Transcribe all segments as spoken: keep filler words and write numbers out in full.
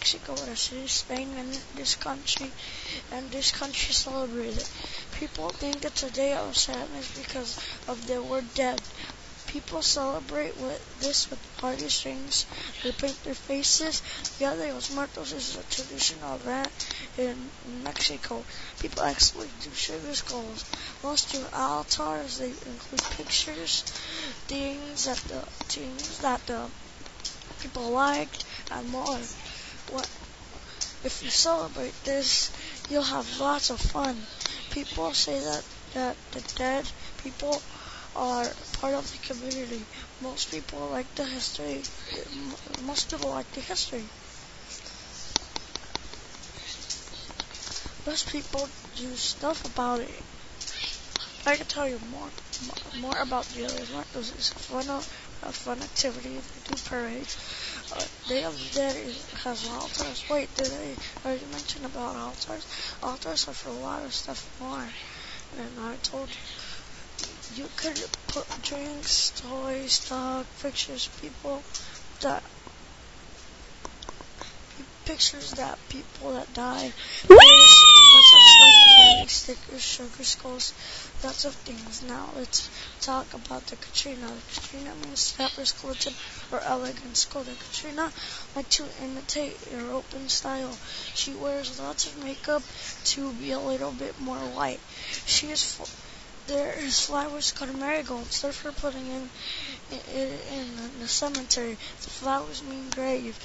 Mexico versus Spain and this country, and this country celebrated. People think that today of sadness because of the word dead. People celebrate with this with party strings. They paint their faces. Dia de los Muertos is a traditional event in Mexico. People actually do sugar skulls. Most of altars, they include pictures, things that the things that the people like, and more. What if you celebrate this? You'll have lots of fun. People say that that the dead people are part of the community. Most people like the history. Most people like the history. Most people do stuff about it. I can tell you more more about the others. Those is fun, a fun activity. They do parades. Uh, Day of the Dead has altars. Wait, did I already mention about altars? Altars are for a lot of stuff more. And I told you. You could put drinks, toys, dog, pictures, people that pictures that people that die. Lots of stickers, sugar skulls, lots of things. Now let's talk about the Katrina. Katrina means tapper's skeleton or elegant skull. The Katrina like to imitate European style. She wears lots of makeup to be a little bit more white. She is full. There is flowers called marigolds. They're for putting in, in in the cemetery. The flowers mean grave.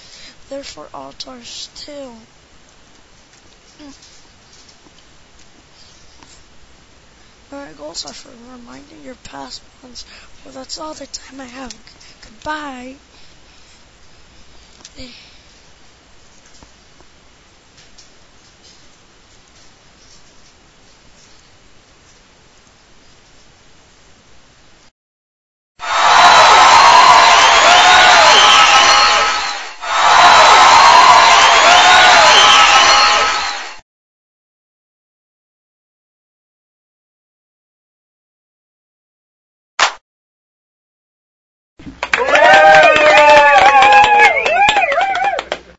They're for altars too. Marigolds are for reminding your past ones. Well, that's all the time I have. Goodbye.